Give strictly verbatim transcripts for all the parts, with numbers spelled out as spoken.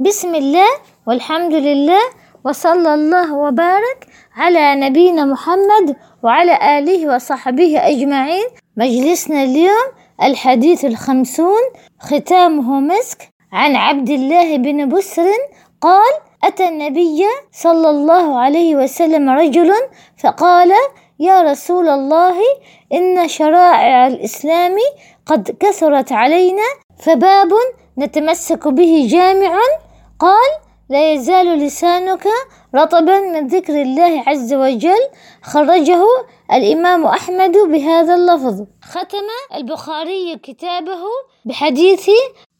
بسم الله والحمد لله وصلى الله وبارك على نبينا محمد وعلى آله وصحبه أجمعين. مجلسنا اليوم الحديث الخمسون ختامه مسك. عن عبد الله بن بسر قال: أتى النبي صلى الله عليه وسلم رجل فقال: يا رسول الله، إن شرائع الإسلام قد كثرت علينا، فباب نتمسك به جامع. قال: لا يزال لسانك رطبا من ذكر الله عز وجل. خرجه الإمام أحمد بهذا اللفظ. ختم البخاري كتابه بحديث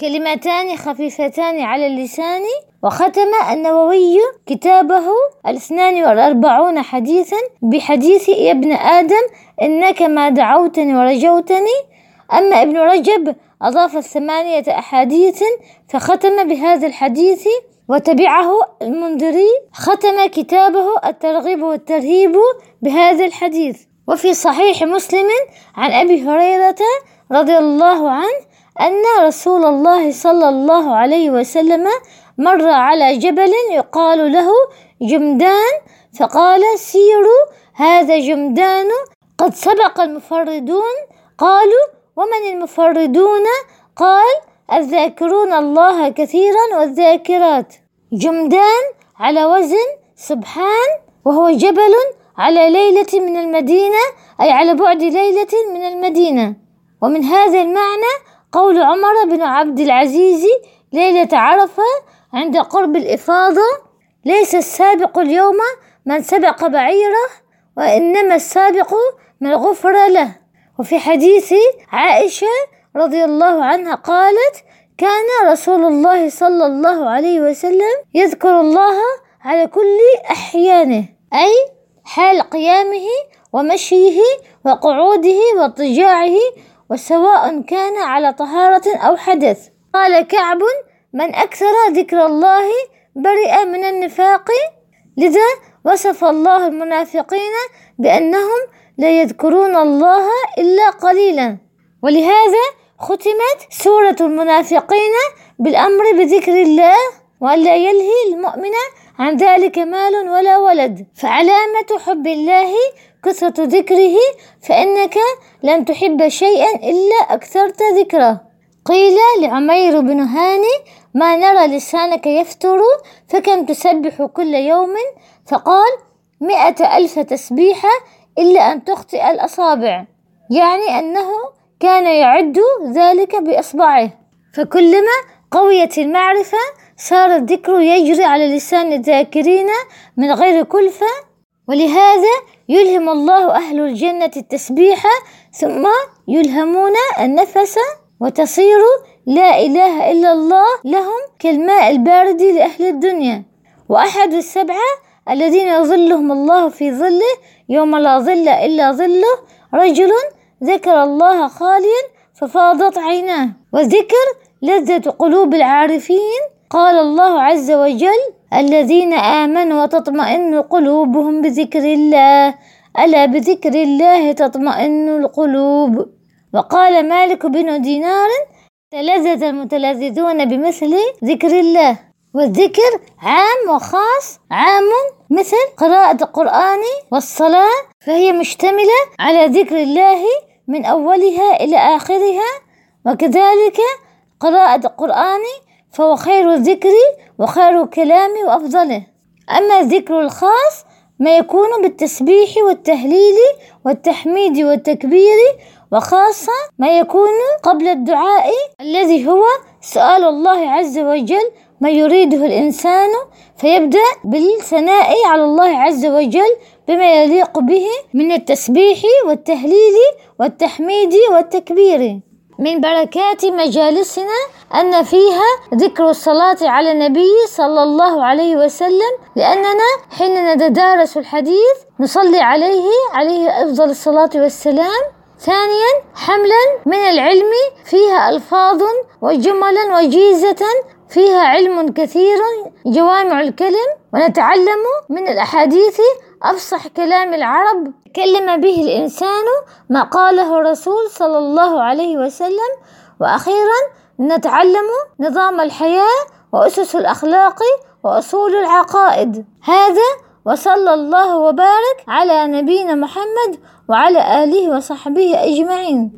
كلمتان خفيفتان على اللسان. وختم النووي كتابه الاثنان والأربعون حديثا بحديث يا ابن آدم إنك ما دعوتني ورجوتني. أما ابن رجب أضاف الثمانية أحاديث فختم بهذا الحديث. وتبعه المنذري ختم كتابه الترغيب والترهيب بهذا الحديث. وفي صحيح مسلم عن أبي هريرة رضي الله عنه أن رسول الله صلى الله عليه وسلم مر على جبل يقال له جمدان، فقال: سيروا، هذا جمدان قد سبق المفردون. قالوا: ومن المفردون؟ قال: الذاكرون الله كثيرا والذاكرات. جمدان على وزن سبحان، وهو جبل على ليلة من المدينة، أي على بعد ليلة من المدينة. ومن هذا المعنى قول عمر بن عبد العزيز ليلة عرفة عند قرب الإفاضة: ليس السابق اليوم من سبق بعيره، وإنما السابق من غفر له. وفي حديث عائشة رضي الله عنها قالت: كان رسول الله صلى الله عليه وسلم يذكر الله على كل أحيانه، أي حال قيامه ومشيه وقعوده واضطجاعه، وسواء كان على طهارة أو حدث. قال كعب: من أكثر ذكر الله برئ من النفاق. لذا وصف الله المنافقين بأنهم لا يذكرون الله إلا قليلا. ولهذا ختمت سورة المنافقين بالأمر بذكر الله، ولا يلهي المؤمن عن ذلك مال ولا ولد. فعلامة حب الله كثرة ذكره، فإنك لن تحب شيئا إلا أكثرت ذكره. قيل لعمير بن هاني: ما نرى لسانك يفتر، فكم تسبح كل يوم؟ فقال: مئة ألف تسبيحة إلا أن تخطئ الأصابع، يعني أنه كان يعد ذلك بأصبعه. فكلما قويت المعرفة صار الذكر يجري على لسان الذاكرين من غير كلفة. ولهذا يلهم الله أهل الجنة التسبيحة ثم يلهمون النفس، وتصير لا إله إلا الله لهم كالماء البارد لأهل الدنيا. وأحد السبعة الذين ظلهم الله في ظله يوم لا ظل إلا ظله رجل ذكر الله خاليا ففاضت عيناه. والذكر لذة قلوب العارفين. قال الله عز وجل: الذين آمنوا وتطمئن قلوبهم بذكر الله، ألا بذكر الله تطمئن القلوب. وقال مالك بن دينار: تلذذ المتلذذون بمثل ذكر الله. والذكر عام وخاص. عام مثل قراءة القرآن والصلاة، فهي مشتملة على ذكر الله من أولها إلى آخرها. وكذلك قراءة القرآن فهو خير الذكر وخير الكلام وأفضله. أما الذكر الخاص ما يكون بالتسبيح والتهليل والتحميد والتكبير، وخاصة ما يكون قبل الدعاء الذي هو سؤال الله عز وجل ما يريده الإنسان، فيبدأ بالثناء على الله عز وجل بما يليق به من التسبيح والتهليل والتحميد والتكبير. من بركات مجالسنا أن فيها ذكر الصلاة على النبي صلى الله عليه وسلم، لأننا حين نتدارس الحديث نصلي عليه عليه أفضل الصلاة والسلام. ثانيا، حملا من العلم، فيها ألفاظ وجملا وجيزة فيها علم كثير جوامع الكلم. ونتعلم من الأحاديث أفصح كلام العرب، تكلم به الإنسان ما قاله الرسول صلى الله عليه وسلم. وأخيرا نتعلم نظام الحياة وأسس الأخلاق وأصول العقائد. هذا، وصلى الله وبارك على نبينا محمد وعلى آله وصحبه أجمعين.